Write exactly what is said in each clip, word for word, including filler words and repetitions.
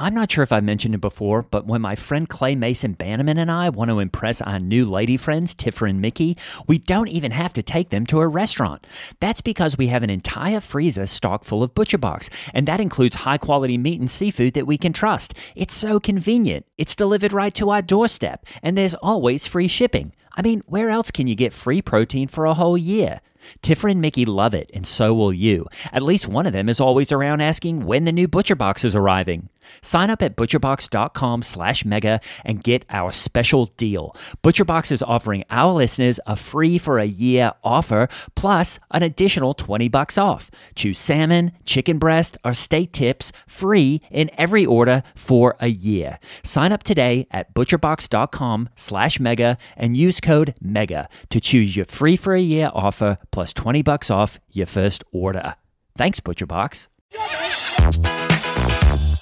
I'm not sure if I mentioned it before, but when my friend Clay Mason Bannerman and I want to impress our new lady friends, Tiffer and Mickey, we don't even have to take them to a restaurant. That's because we have an entire freezer stocked full of ButcherBox, and that includes high-quality meat and seafood that we can trust. It's so convenient. It's delivered right to our doorstep, and there's always free shipping. I mean, where else can you get free protein for a whole year? Tiffer and Mickey love it, and so will you. At least one of them is always around asking when the new ButcherBox is arriving. Sign up at ButcherBox.com slash mega and get our special deal. ButcherBox is offering our listeners a free for a year offer, plus an additional twenty bucks off. Choose salmon, chicken breast, or steak tips free in every order for a year. Sign up today at ButcherBox.com slash mega and use code MEGA to choose your free for a year offer, plus twenty bucks off your first order. Thanks, ButcherBox.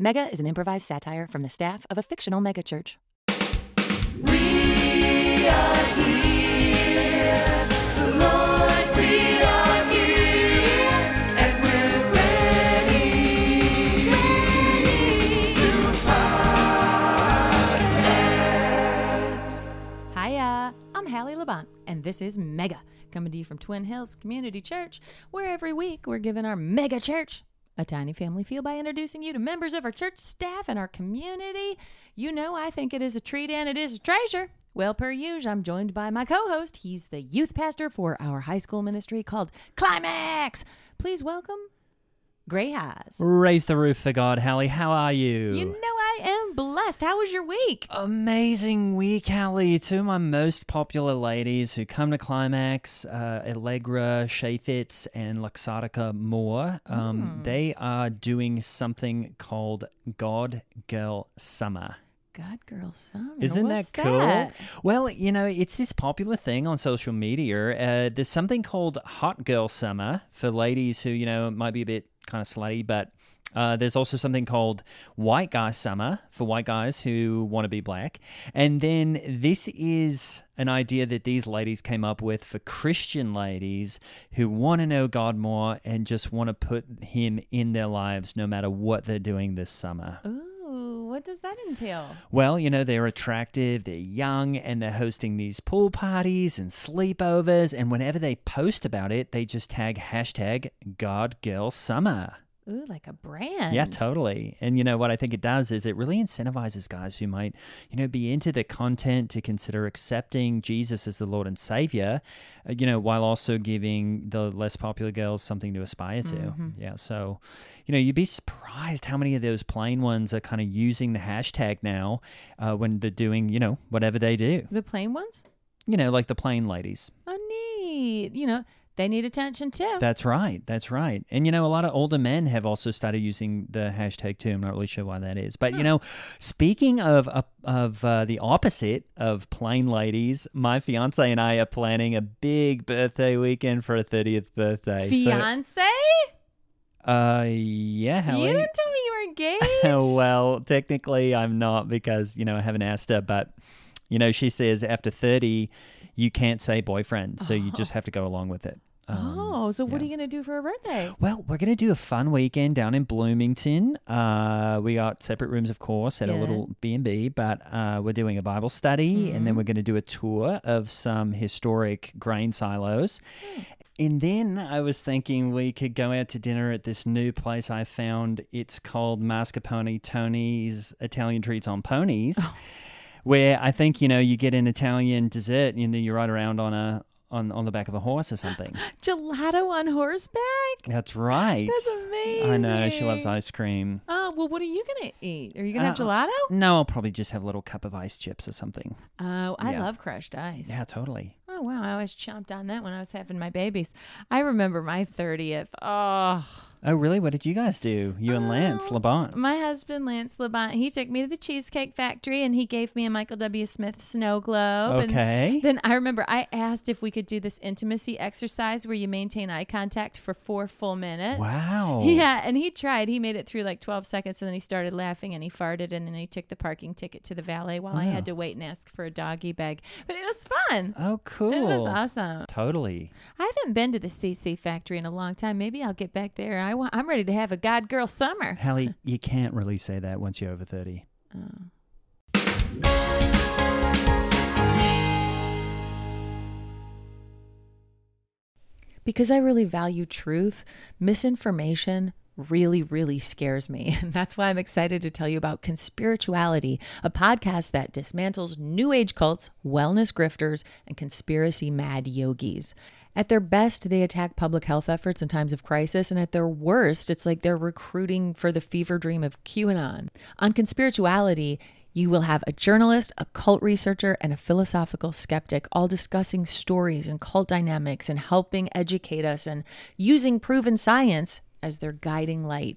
Mega is an improvised satire from the staff of a fictional megachurch. We are here, the Lord, we are here, and we're ready, ready to podcast. Hiya, I'm Hallie Laurent, and this is Mega, coming to you from Twin Hills Community Church, where every week we're giving our mega church a tiny family feel by introducing you to members of our church staff and our community. You know, I think it is a treat and it is a treasure. Well, per usual, I'm joined by my co-host. He's the youth pastor for our high school ministry called Climax. Please welcome Grey Haws. Raise the roof for God, Hallie. How are you? You know I am blessed. How was your week? Amazing week, Hallie. Two of my most popular ladies who come to Climax, uh, Allegra Shafitz and Luxottica Moore, um, mm. they are doing something called God Girl Summer. God Girl Summer. Isn't What's that cool? That? Well, you know, it's this popular thing on social media. Uh, there's something called Hot Girl Summer for ladies who, you know, might be a bit kind of slutty, but uh, there's also something called White Guy Summer for white guys who want to be black. And then this is an idea that these ladies came up with for Christian ladies who want to know God more and just want to put him in their lives no matter what they're doing this summer. Ooh. What does that entail? Well, you know, they're attractive, they're young, and they're hosting these pool parties and sleepovers. And whenever they post about it, they just tag hashtag God Girl Summer. Ooh, like a brand. Yeah, totally. And you know what I think it does is it really incentivizes guys who might, you know, be into the content to consider accepting Jesus as the Lord and Savior, uh, you know, while also giving the less popular girls something to aspire to. Mm-hmm. Yeah. So, you know, you'd be surprised surprised how many of those plain ones are kind of using the hashtag now uh, when they're doing, you know, whatever they do. The plain ones? You know, like the plain ladies. Oh, neat. You know, they need attention too. That's right. That's right. And, you know, a lot of older men have also started using the hashtag too. I'm not really sure why that is. But, huh. you know, speaking of uh, of uh, the opposite of plain ladies, my fiance and I are planning a big birthday weekend for her thirtieth birthday. Fiance? So, uh, yeah, Hallie. You didn't tell me you were engaged. Well, technically I'm not because, you know, I haven't asked her. But, you know, she says after thirty, you can't say boyfriend. So oh. you just have to go along with it. Um, oh, so yeah. What are you going to do for her birthday? Well, we're going to do a fun weekend down in Bloomington. Uh, we got separate rooms, of course, at yeah. a little B and B, but uh, we're doing a Bible study, mm-hmm. and then we're going to do a tour of some historic grain silos. Mm. And then I was thinking we could go out to dinner at this new place I found. It's called Mascarpone Tony's Italian Treats on Ponies, oh. where I think, you know, you get an Italian dessert, and then you ride around on a... On, on the back of a horse or something. Gelato on horseback? That's right. That's amazing. I know. She loves ice cream. Oh, well, what are you going to eat? Are you going to uh, have gelato? No, I'll probably just have a little cup of ice chips or something. Oh, I yeah. love crushed ice. Yeah, totally. Oh, wow. I always chomped on that when I was having my babies. I remember my thirtieth. Oh. Oh, really? What did you guys do? You and oh, Lance Labonte. My husband, Lance Labonte, he took me to the Cheesecake Factory, and he gave me a Michael W. Smith snow globe. Okay. And then I remember I asked if we could do this intimacy exercise where you maintain eye contact for four full minutes. Wow. Yeah, and he tried. He made it through like twelve seconds, and then he started laughing, and he farted, and then he took the parking ticket to the valet while wow. I had to wait and ask for a doggy bag. But it was fun. Oh, cool. It was awesome. Totally. I haven't been to the C C Factory in a long time. Maybe I'll get back there. I want, I'm ready to have a God girl summer. Hallie, you can't really say that once you're over thirty. Oh. Because I really value truth, misinformation really, really scares me. And that's why I'm excited to tell you about Conspirituality, a podcast that dismantles new age cults, wellness grifters, and conspiracy mad yogis. At their best, they attack public health efforts in times of crisis, and at their worst, it's like they're recruiting for the fever dream of QAnon. On Conspirituality, you will have a journalist, a cult researcher, and a philosophical skeptic all discussing stories and cult dynamics and helping educate us and using proven science as their guiding light.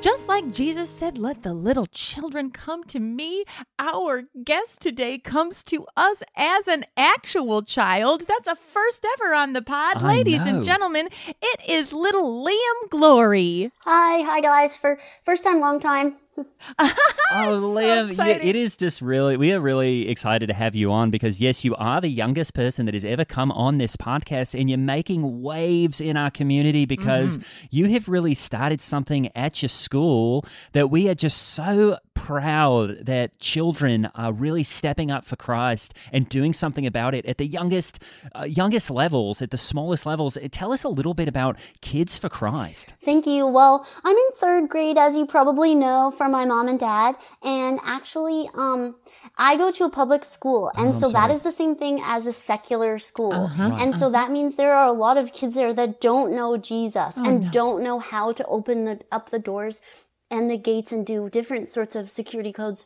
Just like Jesus said, let the little children come to me. Our guest today comes to us as an actual child. That's a first ever on the pod. I Ladies know. and gentlemen, it is little Liam Glory. Hi, hi guys. For first time, long time. oh, Liam, so yeah, it is just really, we are really excited to have you on because, yes, you are the youngest person that has ever come on this podcast, and you're making waves in our community because mm. you have really started something at your school that we are just so proud that children are really stepping up for Christ and doing something about it at the youngest uh, youngest levels, at the smallest levels. Tell us a little bit about Kids for Christ. Thank you. Well, I'm in third grade, as you probably know, from my mom and dad, and actually um I go to a public school, and oh, so sorry. that is the same thing as a secular school, uh-huh. and so that means there are a lot of kids there that don't know Jesus oh, and no. don't know how to open the, up the doors and the gates and do different sorts of security codes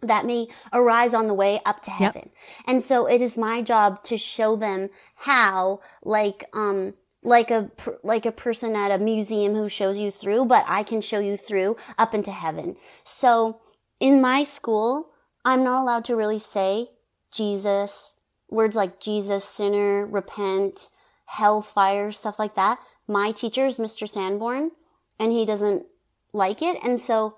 that may arise on the way up to heaven. Yep. And so it is my job to show them how, like um like a like a person at a museum who shows you through, but I can show you through up into heaven. So in my school, I'm not allowed to really say Jesus, words like Jesus, sinner, repent, hellfire, stuff like that. My teacher is Mister Sanborn, and he doesn't like it, and so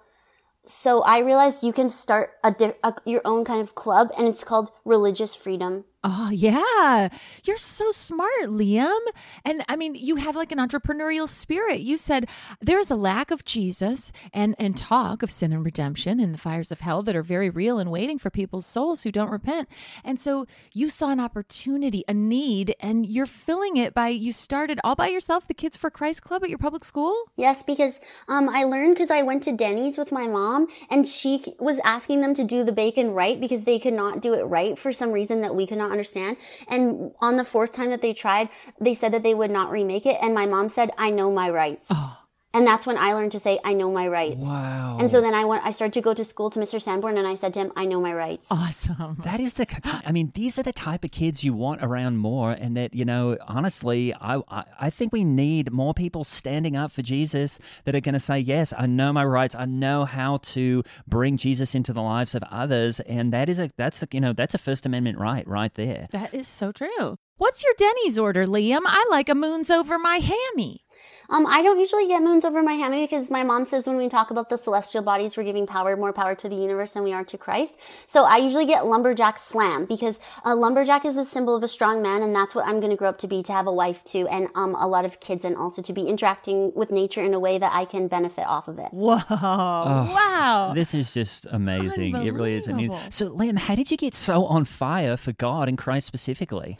so I realized you can start a, a your own kind of club, and it's called Religious Freedom Oh, yeah. You're so smart, Liam. And I mean, you have like an entrepreneurial spirit. You said there is a lack of Jesus and, and talk of sin and redemption and the fires of hell that are very real and waiting for people's souls who don't repent. And so you saw an opportunity, a need, and you're filling it by, you started all by yourself, the Kids for Christ Club at your public school? Yes, because um, I learned because I went to Denny's with my mom and she was asking them to do the bacon right because they could not do it right for some reason that we could not understand. And on the fourth time that they tried, they said that they would not remake it. And my mom said, I know my rights. Oh. And that's when I learned to say, I know my rights. Wow. And so then I went, I started to go to school to Mister Sanborn and I said to him, I know my rights. Awesome. That is the, I mean, these are the type of kids you want around more. And that, you know, honestly, I I, I think we need more people standing up for Jesus that are going to say, yes, I know my rights. I know how to bring Jesus into the lives of others. And that is a, that's a, you know, that's a First Amendment right, right there. That is so true. What's your Denny's order, Liam? I like a moons over my hammy. Um, I don't usually get moons over my hammy because my mom says when we talk about the celestial bodies, we're giving power, more power to the universe than we are to Christ. So I usually get lumberjack slam because a lumberjack is a symbol of a strong man, and that's what I'm going to grow up to be, to have a wife too, and um, a lot of kids, and also to be interacting with nature in a way that I can benefit off of it. Whoa. Oh, wow. This is just amazing. It really is. Amazing. So Liam, how did you get so on fire for God and Christ specifically?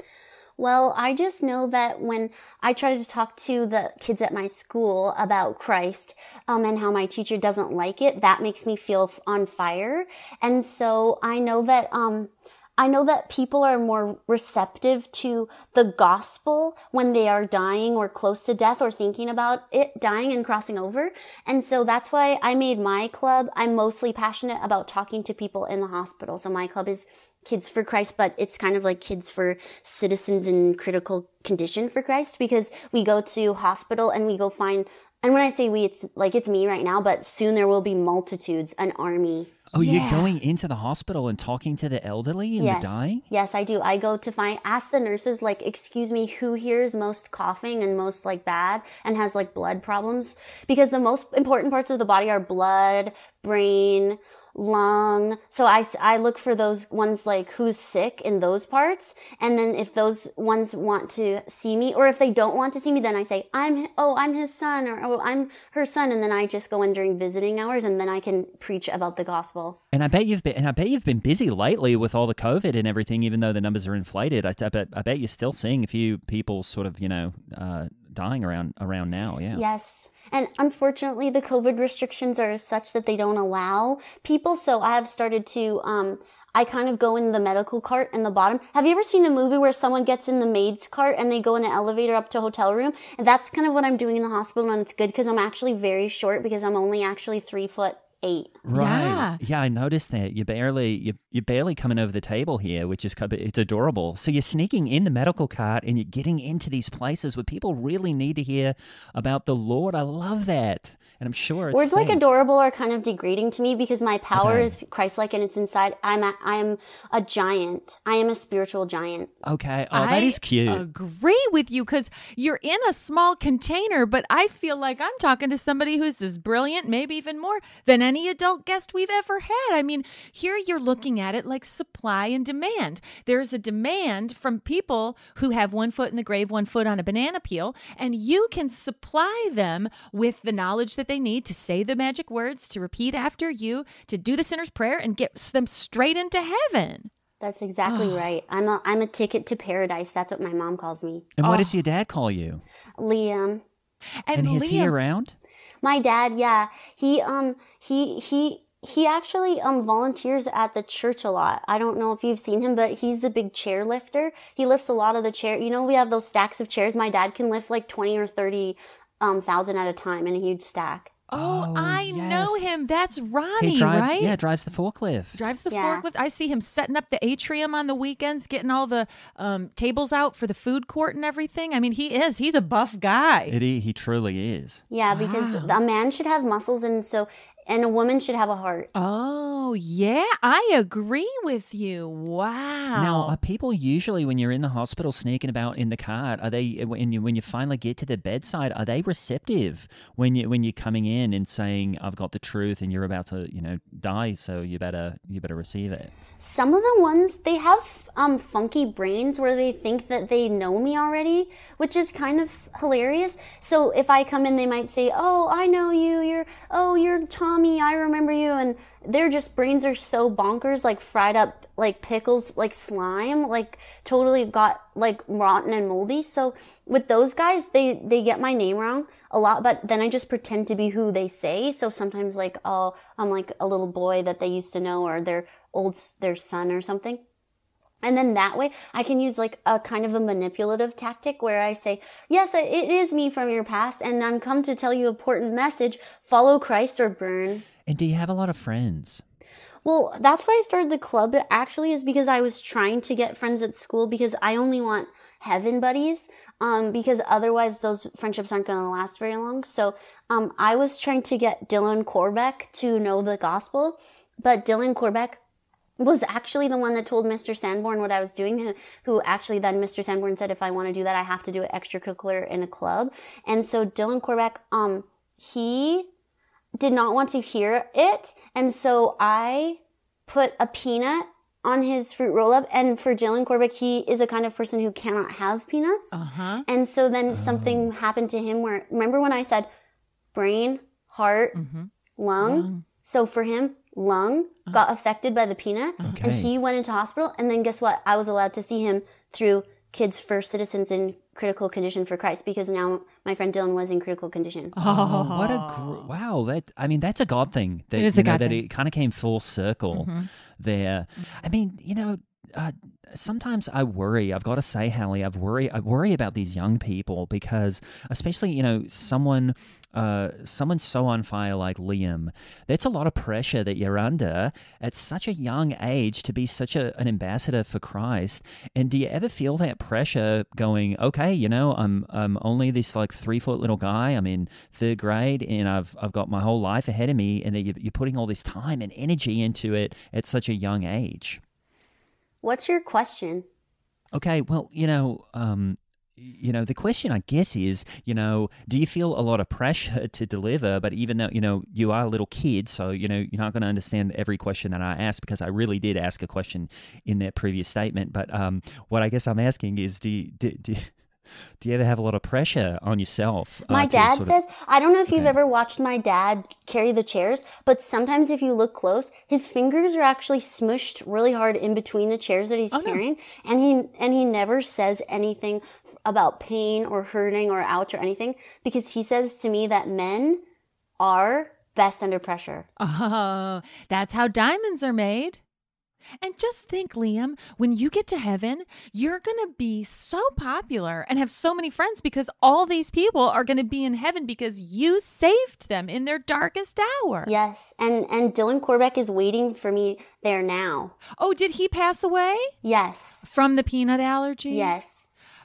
Well, I just know that when I try to talk to the kids at my school about Christ, um, and how my teacher doesn't like it, that makes me feel on fire. And so I know that, um, I know that people are more receptive to the gospel when they are dying or close to death or thinking about it, dying and crossing over. And so that's why I made my club. I'm mostly passionate about talking to people in the hospital. So my club is Kids for Christ, but it's kind of like Kids for Citizens in Critical Condition for Christ, because we go to hospital and we go find, and when I say we, it's like it's me right now, but soon there will be multitudes, an army. Oh, yeah. You're going into the hospital and talking to the elderly and yes. the dying? Yes, I do. I go to find, ask the nurses, like, excuse me, who here is most coughing and most, like, bad and has, like, blood problems? Because the most important parts of the body are blood, brain, lung. So I, I look for those ones, like who's sick in those parts. And then if those ones want to see me, or if they don't want to see me, then I say, I'm, oh, I'm his son, or oh, I'm her son. And then I just go in during visiting hours, and then I can preach about the gospel. And I bet you've been, and I bet you've been busy lately with all the COVID and everything, even though the numbers are inflated. I, I bet, I bet you're still seeing a few people sort of, you know, uh, dying around, around now. Yeah. Yes. And unfortunately, the COVID restrictions are such that they don't allow people. So I have started to, um, I kind of go in the medical cart in the bottom. Have you ever seen a movie where someone gets in the maid's cart and they go in an elevator up to a hotel room? And that's kind of what I'm doing in the hospital. And it's good because I'm actually very short, because I'm only actually three foot eight. Right. Yeah. yeah, I noticed that. You're barely you're, you're barely coming over the table here, which is it's adorable. So you're sneaking in the medical cart and you're getting into these places where people really need to hear about the Lord. I love that. And I'm sure it's words safe. Like adorable are kind of degrading to me, because my power okay. is Christ-like, and it's inside. I'm a, I'm a giant. I am a spiritual giant. Okay. Oh, that I is cute. I agree with you, because you're in a small container, but I feel like I'm talking to somebody who's as brilliant, maybe even more than any adult guest we've ever had. I mean, here you're looking at it like supply and demand. There's a demand from people who have one foot in the grave, one foot on a banana peel, and you can supply them with the knowledge that they They need to say the magic words, to repeat after you, to do the sinner's prayer, and get them straight into heaven. That's exactly oh. right. I'm a I'm a ticket to paradise. That's what my mom calls me. And oh. what does your dad call you? Liam. And, and is Liam, he around? My dad, yeah. He um he he he actually um volunteers at the church a lot. I don't know if you've seen him, but he's a big chair lifter. He lifts a lot of the chair. You know, we have those stacks of chairs. My dad can lift like twenty or thirty Um, thousand at a time in a huge stack. Oh, oh I yes. know him. That's Ronnie, he drives, right? Yeah, drives the forklift. Drives the yeah. forklift. I see him setting up the atrium on the weekends, getting all the um, tables out for the food court and everything. I mean, he is. He's a buff guy. It, he truly is. Yeah, because wow. a man should have muscles, and so and a woman should have a heart. Oh, yeah. I agree with you. Wow. Now, are people usually, when you're in the hospital sneaking about in the cart, are they, when you, when you finally get to the bedside, are they receptive when, you, when you're coming in and saying, I've got the truth and you're about to, you know, die, so you better you better receive it? Some of the ones, they have um, funky brains where they think that they know me already, which is kind of hilarious. So if I come in, they might say, oh, I know you, you're, oh, you're Tommy, I remember you, and their just brains are so bonkers, like fried up, like pickles, like slime, like totally got like rotten and moldy. So with those guys, they, they get my name wrong a lot, but then I just pretend to be who they say. So sometimes like, oh, I'm like a little boy that they used to know, or their old, their son or something. And then that way I can use like a kind of a manipulative tactic where I say, yes, it is me from your past, and I'm come to tell you an important message. Follow Christ or burn. And do you have a lot of friends? Well, that's why I started the club, actually, is because I was trying to get friends at school, because I only want heaven buddies, um, because otherwise those friendships aren't going to last very long. So um, I was trying to get Dylan Corbeck to know the gospel, but Dylan Corbeck was actually the one that told Mister Sanborn what I was doing, who, who actually then Mister Sanborn said, if I want to do that, I have to do it extracurricular in a club. And so Dylan Corbeck, um, he did not want to hear it. And so I put a peanut on his fruit roll-up. And for Dylan Corbeck, he is a kind of person who cannot have peanuts. Uh-huh. And so then uh-huh. something happened to him where, remember when I said brain, heart, mm-hmm. lung? Mm. So for him, lung uh-huh. got affected by the peanut. Okay. And he went into hospital. And then guess what? I was allowed to see him through Kids First Citizens in Critical Condition for Christ, because now my friend Dylan was in critical condition. Oh, oh what a gr- wow! That I mean, that's a God thing. That, it is a God know, thing. That it kind of came full circle mm-hmm. there. I mean, you know, uh, sometimes I worry. I've got to say, Hallie, I've worry. I worry about these young people, because, especially, you know, someone. Uh, someone so on fire like Liam, that's a lot of pressure that you're under at such a young age to be such a, an ambassador for Christ. And do you ever feel that pressure going, okay, you know, I'm I'm only this like three foot little guy, I'm in third grade, and I've I've got my whole life ahead of me, and that you're putting all this time and energy into it at such a young age? What's your question? Okay, well, you know, um, You know, the question, I guess, is, you know, do you feel a lot of pressure to deliver? But even though, you know, you are a little kid, so, you know, you're not going to understand every question that I ask, because I really did ask a question in that previous statement. But um, what I guess I'm asking is, do you, do, do, do you ever have a lot of pressure on yourself? My uh, dad says, of, I don't know if you've okay. ever watched my dad carry the chairs, but sometimes if you look close, his fingers are actually smushed really hard in between the chairs that he's oh, carrying. No. And he and he never says anything about pain or hurting or ouch or anything, because he says to me that men are best under pressure. Oh, that's how diamonds are made. And just think, Liam, when you get to heaven, you're going to be so popular and have so many friends, because all these people are going to be in heaven because you saved them in their darkest hour. Yes, and, and Dylan Corbeck is waiting for me there now. Oh, did he pass away? Yes. From the peanut allergy? Yes.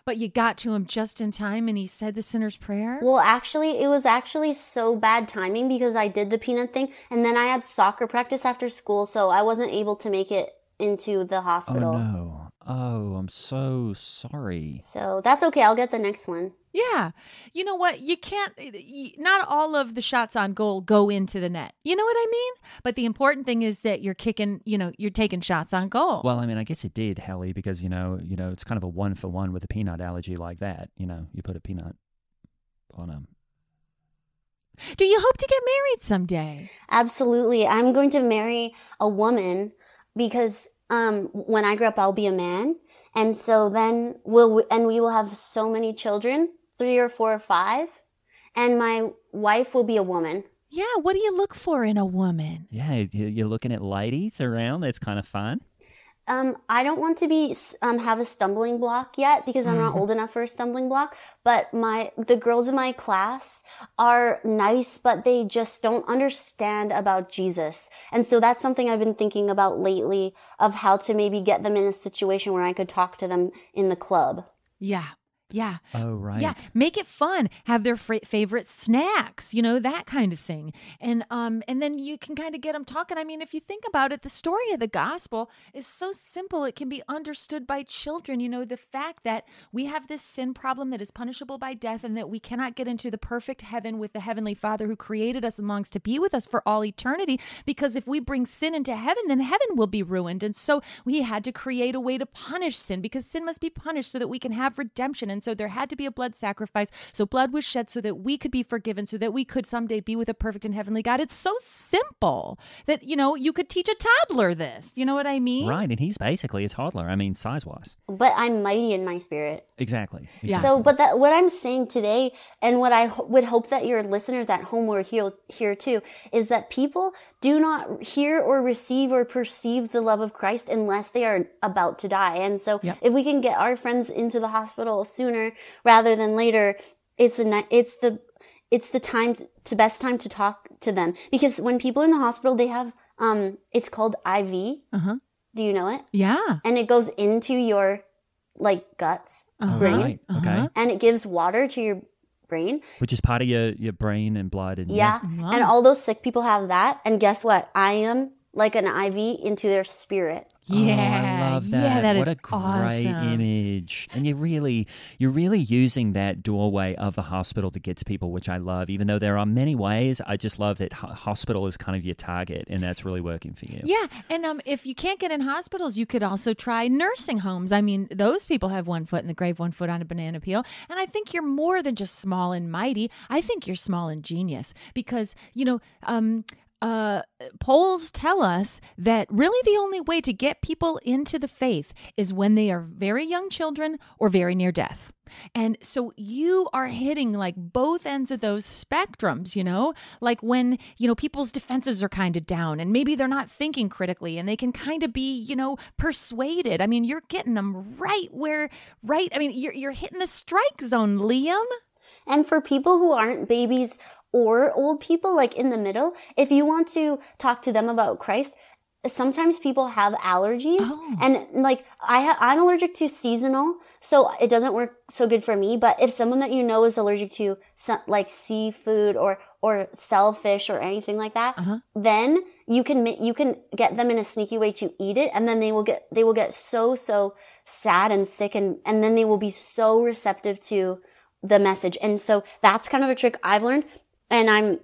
But you got to him just in time, and he said the sinner's prayer? Well, actually, it was actually so bad timing, because I did the peanut thing, and then I had soccer practice after school, so I wasn't able to make it into the hospital. Oh, no. Oh, I'm so sorry. So that's okay. I'll get the next one. Yeah. You know what? You can't, not all of the shots on goal go into the net. You know what I mean? But the important thing is that you're kicking, you know, you're taking shots on goal. Well, I mean, I guess it did, Hallie, because, you know, you know, it's kind of a one for one with a peanut allergy like that. You know, you put a peanut on them. Do you hope to get married someday? Absolutely. I'm going to marry a woman, because um, when I grow up, I'll be a man. And so then we'll, and we will have so many children. Three or four or five, and my wife will be a woman. Yeah, what do you look for in a woman? Yeah, you're looking at ladies around. That's kind of fun. Um, I don't want to be um have a stumbling block yet, because I'm not old enough for a stumbling block. But my the girls in my class are nice, but they just don't understand about Jesus, and so that's something I've been thinking about lately, of how to maybe get them in a situation where I could talk to them in the club. Yeah. Yeah. Oh, right. Yeah. Make it fun. Have their f- favorite snacks, you know, that kind of thing. And um, and then you can kind of get them talking. I mean, if you think about it, the story of the gospel is so simple. It can be understood by children. You know, the fact that we have this sin problem that is punishable by death and that we cannot get into the perfect heaven with the Heavenly Father who created us and longs to be with us for all eternity, because if we bring sin into heaven, then heaven will be ruined. And so we had to create a way to punish sin, because sin must be punished so that we can have redemption. And so there had to be a blood sacrifice. So blood was shed so that we could be forgiven, so that we could someday be with a perfect and heavenly God. It's so simple that, you know, you could teach a toddler this. You know what I mean? Right. And he's basically a toddler. I mean, size-wise. But I'm mighty in my spirit. Exactly. Yeah. So, but that what I'm saying today, and what I ho- would hope that your listeners at home were here, here too, is that people do not hear or receive or perceive the love of Christ unless they are about to die. And so yep. if we can get our friends into the hospital sooner rather than later, it's a it's the it's the time to, to best time to talk to them, because when people are in the hospital, they have um it's called I V. Uh-huh. Do you know it? Yeah. And it goes into your like guts, uh-huh. brain, right. uh-huh. okay, and it gives water to your brain, which is part of your your brain and blood and yeah. yeah. And all those sick people have that, and guess what? I am like an I V into their spirit. Yeah, oh, I love that. Yeah, that what is a great awesome. image. And you're really, you're really using that doorway of the hospital to get to people, which I love. Even though there are many ways, I just love that ho- hospital is kind of your target, and that's really working for you. Yeah, and um, if you can't get in hospitals, you could also try nursing homes. I mean, those people have one foot in the grave, one foot on a banana peel. And I think you're more than just small and mighty. I think you're small and genius, because, you know, um. Uh, polls tell us that really the only way to get people into the faith is when they are very young children or very near death. And so you are hitting like both ends of those spectrums, you know, like when, you know, people's defenses are kind of down and maybe they're not thinking critically and they can kind of be, you know, persuaded. I mean, you're getting them right where, right. I mean, you're, you're hitting the strike zone, Liam. And for people who aren't babies or old people, like in the middle, if you want to talk to them about Christ, sometimes people have allergies. Oh. And like I ha- I'm allergic to seasonal, so it doesn't work so good for me. But if someone that you know is allergic to some, like seafood or or shellfish or anything like that, uh-huh. then you can you can get them in a sneaky way to eat it, and then they will get they will get so so sad and sick, and and then they will be so receptive to the message. And so that's kind of a trick I've learned, and I'm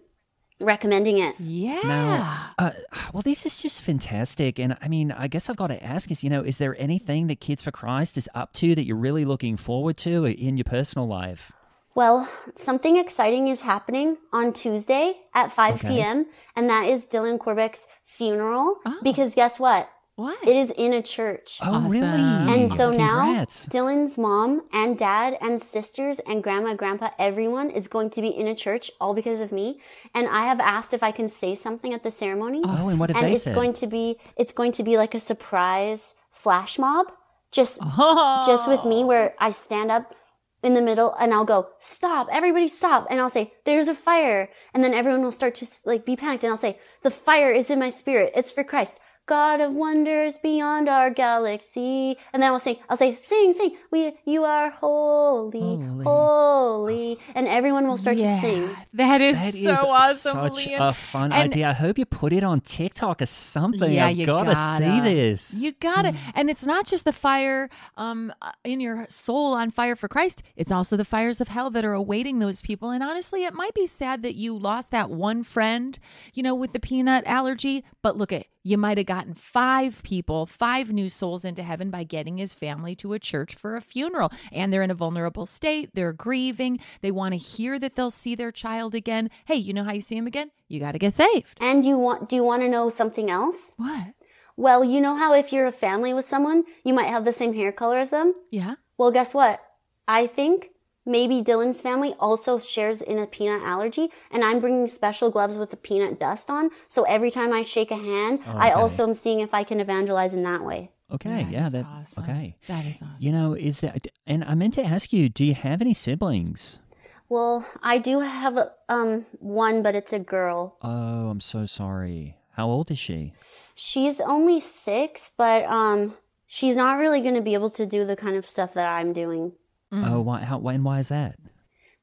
recommending it. Yeah. Now, uh, well, this is just fantastic. And I mean, I guess I've got to ask is, you know, is there anything that Kids for Christ is up to that you're really looking forward to in your personal life? Well, something exciting is happening on Tuesday at five p.m. and that is Dylan Corbeck's funeral. Oh. Because guess what? What? It is in a church. Oh, awesome. Really? And so oh, now Dylan's mom and dad and sisters and grandma and grandpa, everyone is going to be in a church, all because of me. And I have asked if I can say something at the ceremony. Oh, and what did and they it's say? Going to be, it's going to be like a surprise flash mob, just, oh. just with me, where I stand up in the middle and I'll go, stop, everybody stop. And I'll say, there's a fire. And then everyone will start to like be panicked. And I'll say, the fire is in my spirit. It's for Christ. God of wonders beyond our galaxy. And then I'll sing, I'll say, sing, sing. We, you are holy, holy. holy. And everyone will start yeah, to sing. That is that so is awesome, such Liam. A fun and idea. I hope you put it on TikTok or something. Yeah, I've you gotta, gotta see this. You gotta. Mm. And it's not just the fire um, in your soul on fire for Christ. It's also the fires of hell that are awaiting those people. And honestly, it might be sad that you lost that one friend, you know, with the peanut allergy. But look at you might have gotten five people, five new souls into heaven by getting his family to a church for a funeral. And they're in a vulnerable state. They're grieving. They want to hear that they'll see their child again. Hey, you know how you see him again? You got to get saved. And you want? do you want to know something else? What? Well, you know how if you're a family with someone, you might have the same hair color as them? Yeah. Well, guess what? I think maybe Dylan's family also shares in a peanut allergy, and I'm bringing special gloves with the peanut dust on. So every time I shake a hand, okay. I also am seeing if I can evangelize in that way. Okay, that yeah, that's awesome. Okay. That is awesome. You know, is that? And I meant to ask you, do you have any siblings? Well, I do have a, um one, but it's a girl. Oh, I'm so sorry. How old is she? She's only six, but um, she's not really going to be able to do the kind of stuff that I'm doing. Mm. Oh, why? How? Why, and why is that?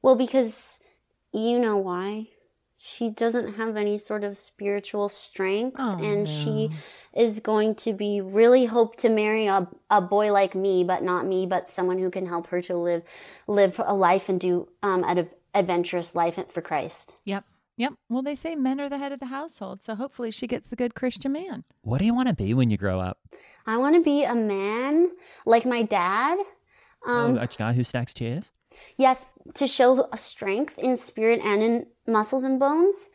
Well, because you know why. She doesn't have any sort of spiritual strength, oh, and no. she is going to be really hope to marry a, a boy like me, but not me, but someone who can help her to live live a life and do um an adventurous life for Christ. Yep. Yep. Well, they say men are the head of the household, so hopefully she gets a good Christian man. What do you want to be when you grow up? I want to be a man like my dad. Um, oh, a guy who stacks chairs? Yes, to show strength in spirit and in muscles and bones.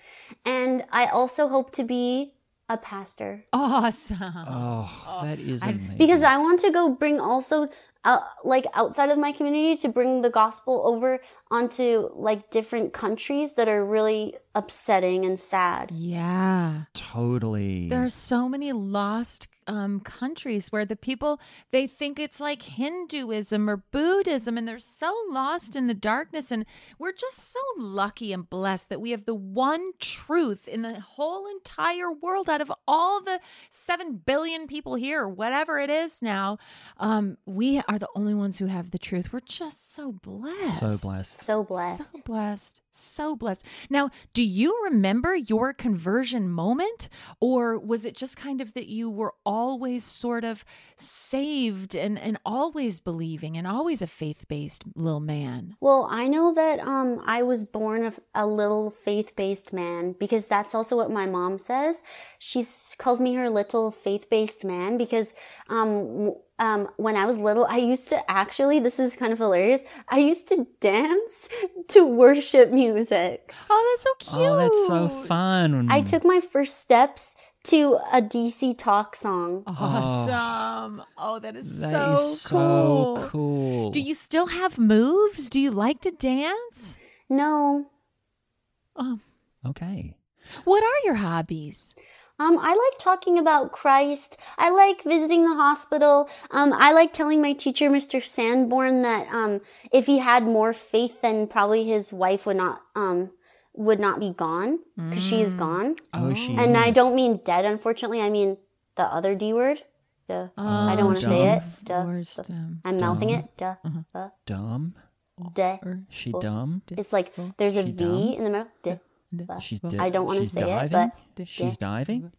And I also hope to be a pastor. Awesome. Oh, that is amazing. Because I want to go bring also, uh, like, outside of my community, to bring the gospel over onto, like, different countries that are really upsetting and sad. Yeah. Totally. There are so many lost Um, countries where the people, they think it's like Hinduism or Buddhism, and they're so lost in the darkness. And we're just so lucky and blessed that we have the one truth in the whole entire world out of all the seven billion people here, whatever it is now. Um, we are the only ones who have the truth. We're just so blessed. So blessed. So blessed. So blessed. So blessed. Now, do you remember your conversion moment, or was it just kind of that you were always sort of saved and, and always believing and always a faith-based little man? Well, I know that um, I was born of a little faith-based man, because that's also what my mom says. She calls me her little faith-based man because um, Um, when I was little, I used to actually, this is kind of hilarious, I used to dance to worship music. Oh, that's so cute. Oh, that's so fun. I took my first steps to a D C Talk song. Awesome. Oh, that is that so is cool. so cool. Do you still have moves? Do you like to dance? No. Um, okay. What are your hobbies? Um, I like talking about Christ. I like visiting the hospital. Um, I like telling my teacher, Mister Sanborn, that um, if he had more faith, then probably his wife would not um, would not be gone, because mm. she is gone. Oh, she and is. I don't mean dead, unfortunately. I mean the other D word. Duh. Oh, I don't want to say it. Duh. I'm mouthing dumb. it. Duh. Uh-huh. Duh. Dumb. Duh. She dumb. It's like there's a she V dumb. in the middle. Duh. She's di- I don't want to say diving. it, but she's diving.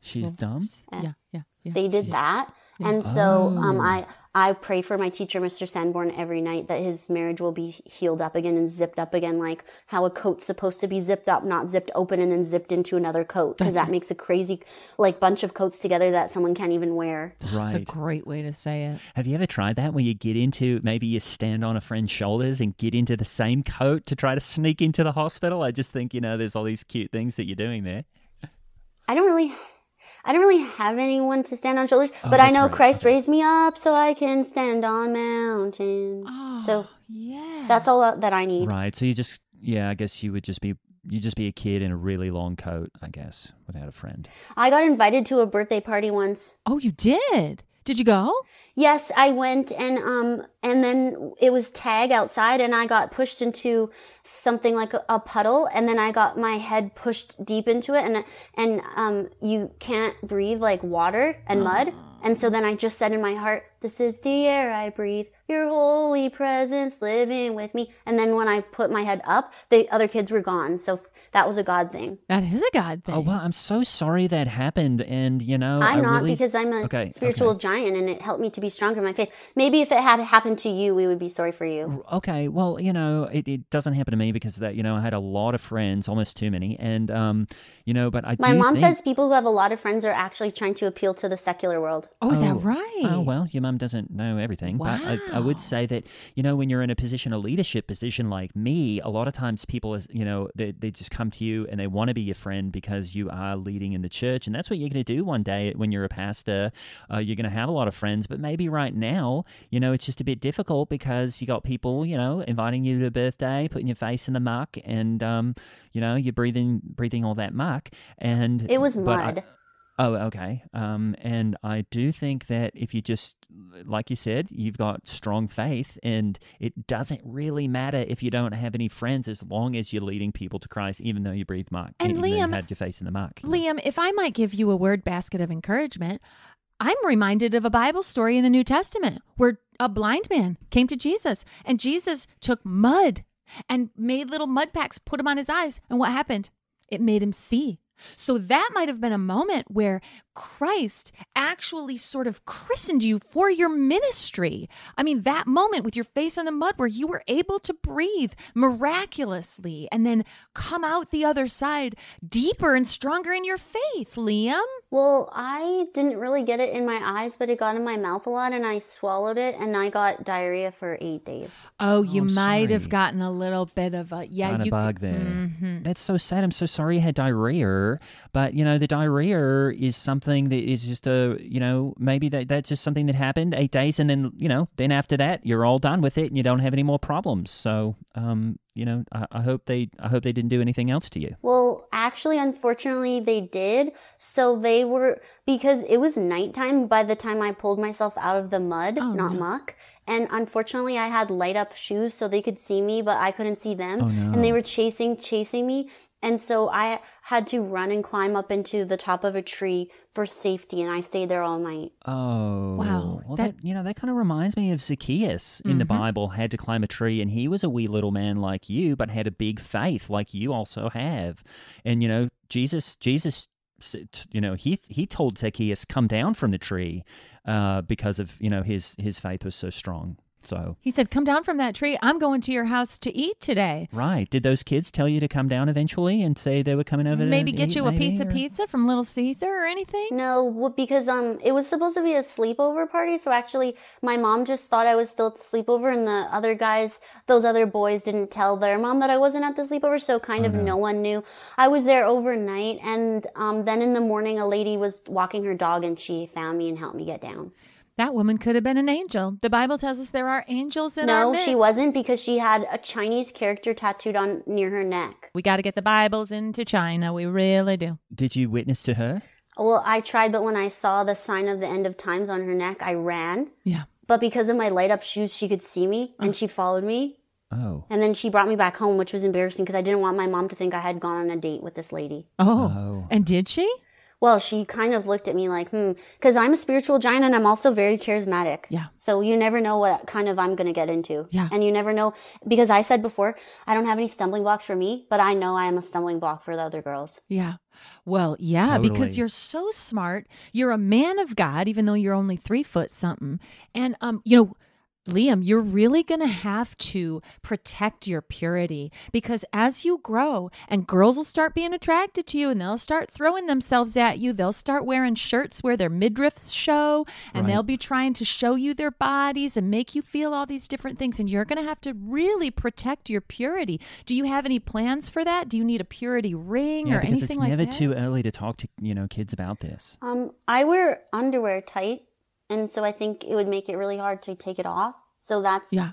She's dumb. Yeah, yeah, yeah. They did she's, that, yeah. and so oh. um, I I pray for my teacher, Mister Sanborn, every night that his marriage will be healed up again and zipped up again, like how a coat's supposed to be zipped up, not zipped open, and then zipped into another coat, because that right. makes a crazy like bunch of coats together that someone can't even wear. Right. That's a great way to say it. Have you ever tried that, where you get into, maybe you stand on a friend's shoulders and get into the same coat to try to sneak into the hospital? I just think, you know, there's all these cute things that you're doing there. I don't really... I don't really have anyone to stand on shoulders, oh, but I know right. Christ okay. raised me up so I can stand on mountains. Oh, so yeah. That's all that I need. Right. So you just, yeah, I guess you would just be, you just be a kid in a really long coat, I guess, without a friend. I got invited to a birthday party once. Oh, you did? Did you go? Yes, I went, and um, and then it was tag outside, and I got pushed into something like a, a puddle, and then I got my head pushed deep into it, and and um, you can't breathe like water and mud, oh. and so then I just said in my heart, "This is the air I breathe, your holy presence living with me," and then when I put my head up, the other kids were gone, so. That was a God thing. That is a God thing. Oh, well, I'm so sorry that happened. And, you know, I'm I not really... because I'm a okay, spiritual okay. giant, and it helped me to be stronger in my faith. Maybe if it had happened to you, we would be sorry for you. Okay. Well, you know, it, it doesn't happen to me because of that, you know, I had a lot of friends, almost too many. And, um, you know, but I My do mom think... says people who have a lot of friends are actually trying to appeal to the secular world. Oh, is oh, that right? Oh, well, your mom doesn't know everything. Wow. But I, I would say that, you know, when you're in a position, a leadership position like me, a lot of times people, is, you know, they, they just come to you and they want to be your friend because you are leading in the church, and that's what you're going to do one day when you're a pastor. Uh, you're going to have a lot of friends, but maybe right now, you know, it's just a bit difficult because you got people, you know, inviting you to a birthday, putting your face in the muck, and um, you know, you're breathing, breathing all that muck, and it was mud. I, oh, okay. Um, and I do think that if you just, like you said, you've got strong faith, and it doesn't really matter if you don't have any friends as long as you're leading people to Christ, even though you breathe muck. And Liam, you had your face in the muck. Liam, if I might give you a word basket of encouragement, I'm reminded of a Bible story in the New Testament where a blind man came to Jesus, and Jesus took mud and made little mud packs, put them on his eyes. And what happened? It made him see. So that might have been a moment where Christ actually sort of christened you for your ministry. I mean, that moment with your face in the mud where you were able to breathe miraculously and then come out the other side deeper and stronger in your faith, Liam. Well, I didn't really get it in my eyes, but it got in my mouth a lot and I swallowed it and I got diarrhea for eight days. Oh, you oh, might sorry. have gotten a little bit of a... yeah, Got you, a bug there. Mm-hmm. That's so sad. I'm so sorry you had diarrhea. But, you know, the diarrhea is something that is just a, you know, maybe that that's just something that happened eight days. And then, you know, then after that, you're all done with it and you don't have any more problems. So, um, you know, I, I hope they I hope they didn't do anything else to you. Well, actually, unfortunately, they did. So they were, because it was nighttime by the time I pulled myself out of the mud, oh, not no. muck. And unfortunately, I had light up shoes so they could see me, but I couldn't see them. Oh, no. And they were chasing, chasing me. And so I had to run and climb up into the top of a tree for safety, and I stayed there all night. Oh. Wow. Well, that, that you know, that kind of reminds me of Zacchaeus in mm-hmm. the Bible, had to climb a tree, and he was a wee little man like you, but had a big faith like you also have. And, you know, Jesus, Jesus, you know, he he told Zacchaeus, come down from the tree uh, because of, you know, his his faith was so strong. So he said, come down from that tree. I'm going to your house to eat today. Right. Did those kids tell you to come down eventually and say they were coming over to maybe get you a pizza pizza from Little Caesar or anything? No, because um, it was supposed to be a sleepover party. So actually, my mom just thought I was still at the sleepover, and the other guys, those other boys, didn't tell their mom that I wasn't at the sleepover. So kind of no one knew. I was there overnight, and um, then in the morning, a lady was walking her dog, and she found me and helped me get down. That woman could have been an angel. The Bible tells us there are angels in no, our midst. No, she wasn't, because she had a Chinese character tattooed on near her neck. We got to get the Bibles into China. We really do. Did you witness to her? Well, I tried, but when I saw the sign of the end of times on her neck, I ran. Yeah. But because of my light up shoes, she could see me, and oh. she followed me. Oh. And then she brought me back home, which was embarrassing because I didn't want my mom to think I had gone on a date with this lady. Oh. oh. And did she? Well, she kind of looked at me like, hmm, because I'm a spiritual giant and I'm also very charismatic. Yeah. So you never know what kind of I'm going to get into. Yeah. And you never know, because I said before, I don't have any stumbling blocks for me, but I know I am a stumbling block for the other girls. Yeah. Well, yeah, totally. Because you're so smart. You're a man of God, even though you're only three foot something. And, um, you know, Liam, you're really going to have to protect your purity, because as you grow and girls will start being attracted to you and they'll start throwing themselves at you, they'll start wearing shirts where their midriffs show and right. they'll be trying to show you their bodies and make you feel all these different things. And you're going to have to really protect your purity. Do you have any plans for that? Do you need a purity ring yeah, or anything like that? Because it's never too early to talk to, you know, kids about this. Um, I wear underwear tight. And so I think it would make it really hard to take it off. So that's yeah.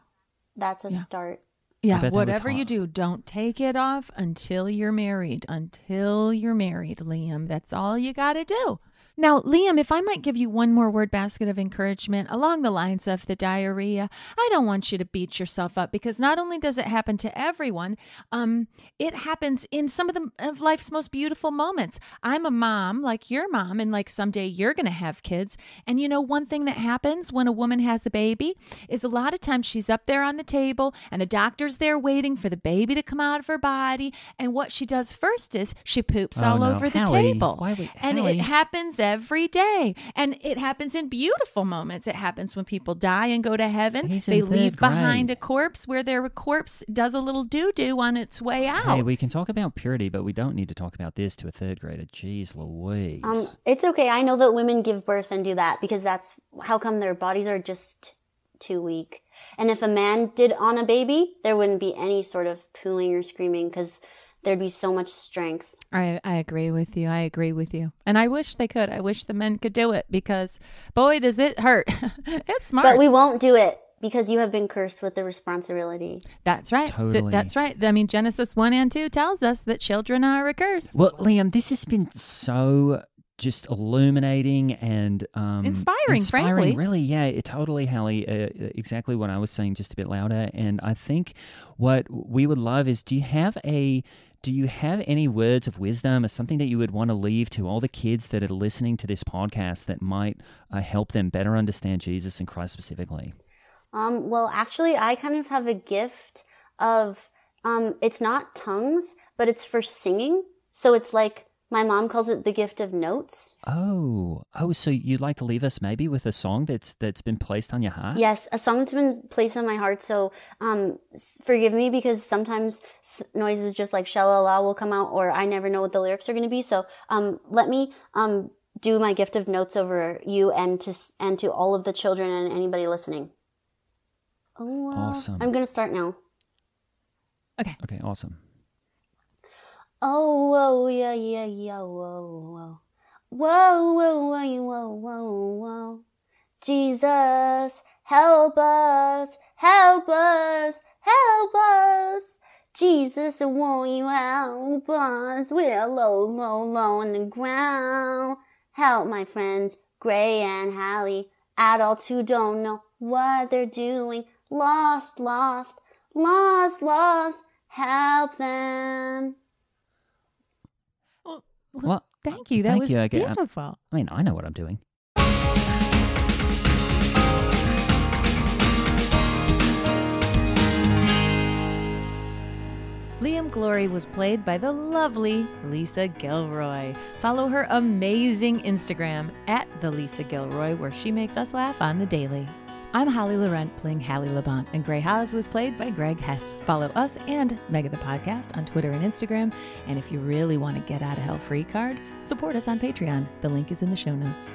that's a yeah. start. Yeah, whatever you do, don't take it off until you're married. Until you're married, Liam. That's all you got to do. Now, Liam, if I might give you one more word basket of encouragement along the lines of the diarrhea, I don't want you to beat yourself up, because not only does it happen to everyone, um, it happens in some of the of life's most beautiful moments. I'm a mom like your mom, and like someday you're going to have kids. And you know, one thing that happens when a woman has a baby is a lot of times she's up there on the table and the doctor's there waiting for the baby to come out of her body. And what she does first is she poops oh, all no. over the Hallie. table. Why we, and it happens every day. And it happens in beautiful moments. It happens when people die and go to heaven. He's they leave grade. behind a corpse where their corpse does a little doo-doo on its way out. Hey, we can talk about purity, but we don't need to talk about this to a third grader. Jeez Louise. Um, it's okay. I know that women give birth and do that because that's how come their bodies are just too weak. And if a man did on a baby, there wouldn't be any sort of pooing or screaming because there'd be so much strength. I, I agree with you. I agree with you. And I wish they could. I wish the men could do it, because, boy, does it hurt. It's smart. But we won't do it because you have been cursed with the responsibility. That's right. Totally. D- that's right. I mean, Genesis one and two tells us that children are a curse. Well, Liam, this has been so... just illuminating and um, inspiring, inspiring, frankly. Really, yeah, it, totally, Hallie. Uh, exactly what I was saying, just a bit louder. And I think what we would love is, do you have a, do you have any words of wisdom or something that you would want to leave to all the kids that are listening to this podcast that might uh, help them better understand Jesus and Christ specifically? Um, well, actually, I kind of have a gift of, um, it's not tongues, but it's for singing. So it's like, my mom calls it the gift of notes. Oh, oh! So you'd like to leave us maybe with a song that's that's been placed on your heart? Yes, a song that's been placed on my heart. So, um, forgive me because sometimes noises just like "Shalala" will come out, or I never know what the lyrics are going to be. So, um, let me um do my gift of notes over you and to and to all of the children and anybody listening. Oh, wow. Awesome! I'm going to start now. Okay. Okay. Awesome. Oh, whoa, yeah, yeah, yeah, whoa, whoa. Whoa, whoa, whoa, whoa, whoa, whoa. Jesus, help us, help us, help us. Jesus, won't you help us? We're low, low, low on the ground. Help my friends, Gray and Hallie, adults who don't know what they're doing. Lost, lost, lost, lost. Help them. Well, well, thank you. That thank was you. beautiful. I, I mean, I know what I'm doing. Liam Glory was played by the lovely Lisa Gilroy. Follow her amazing Instagram at the Lisa Gilroy, where she makes us laugh on the daily. I'm Hallie Laurent playing Hallie Labonte, and Grey Haws was played by Greg Hess. Follow us and Mega the Podcast on Twitter and Instagram. And if you really want to get out of hell free card, support us on Patreon. The link is in the show notes.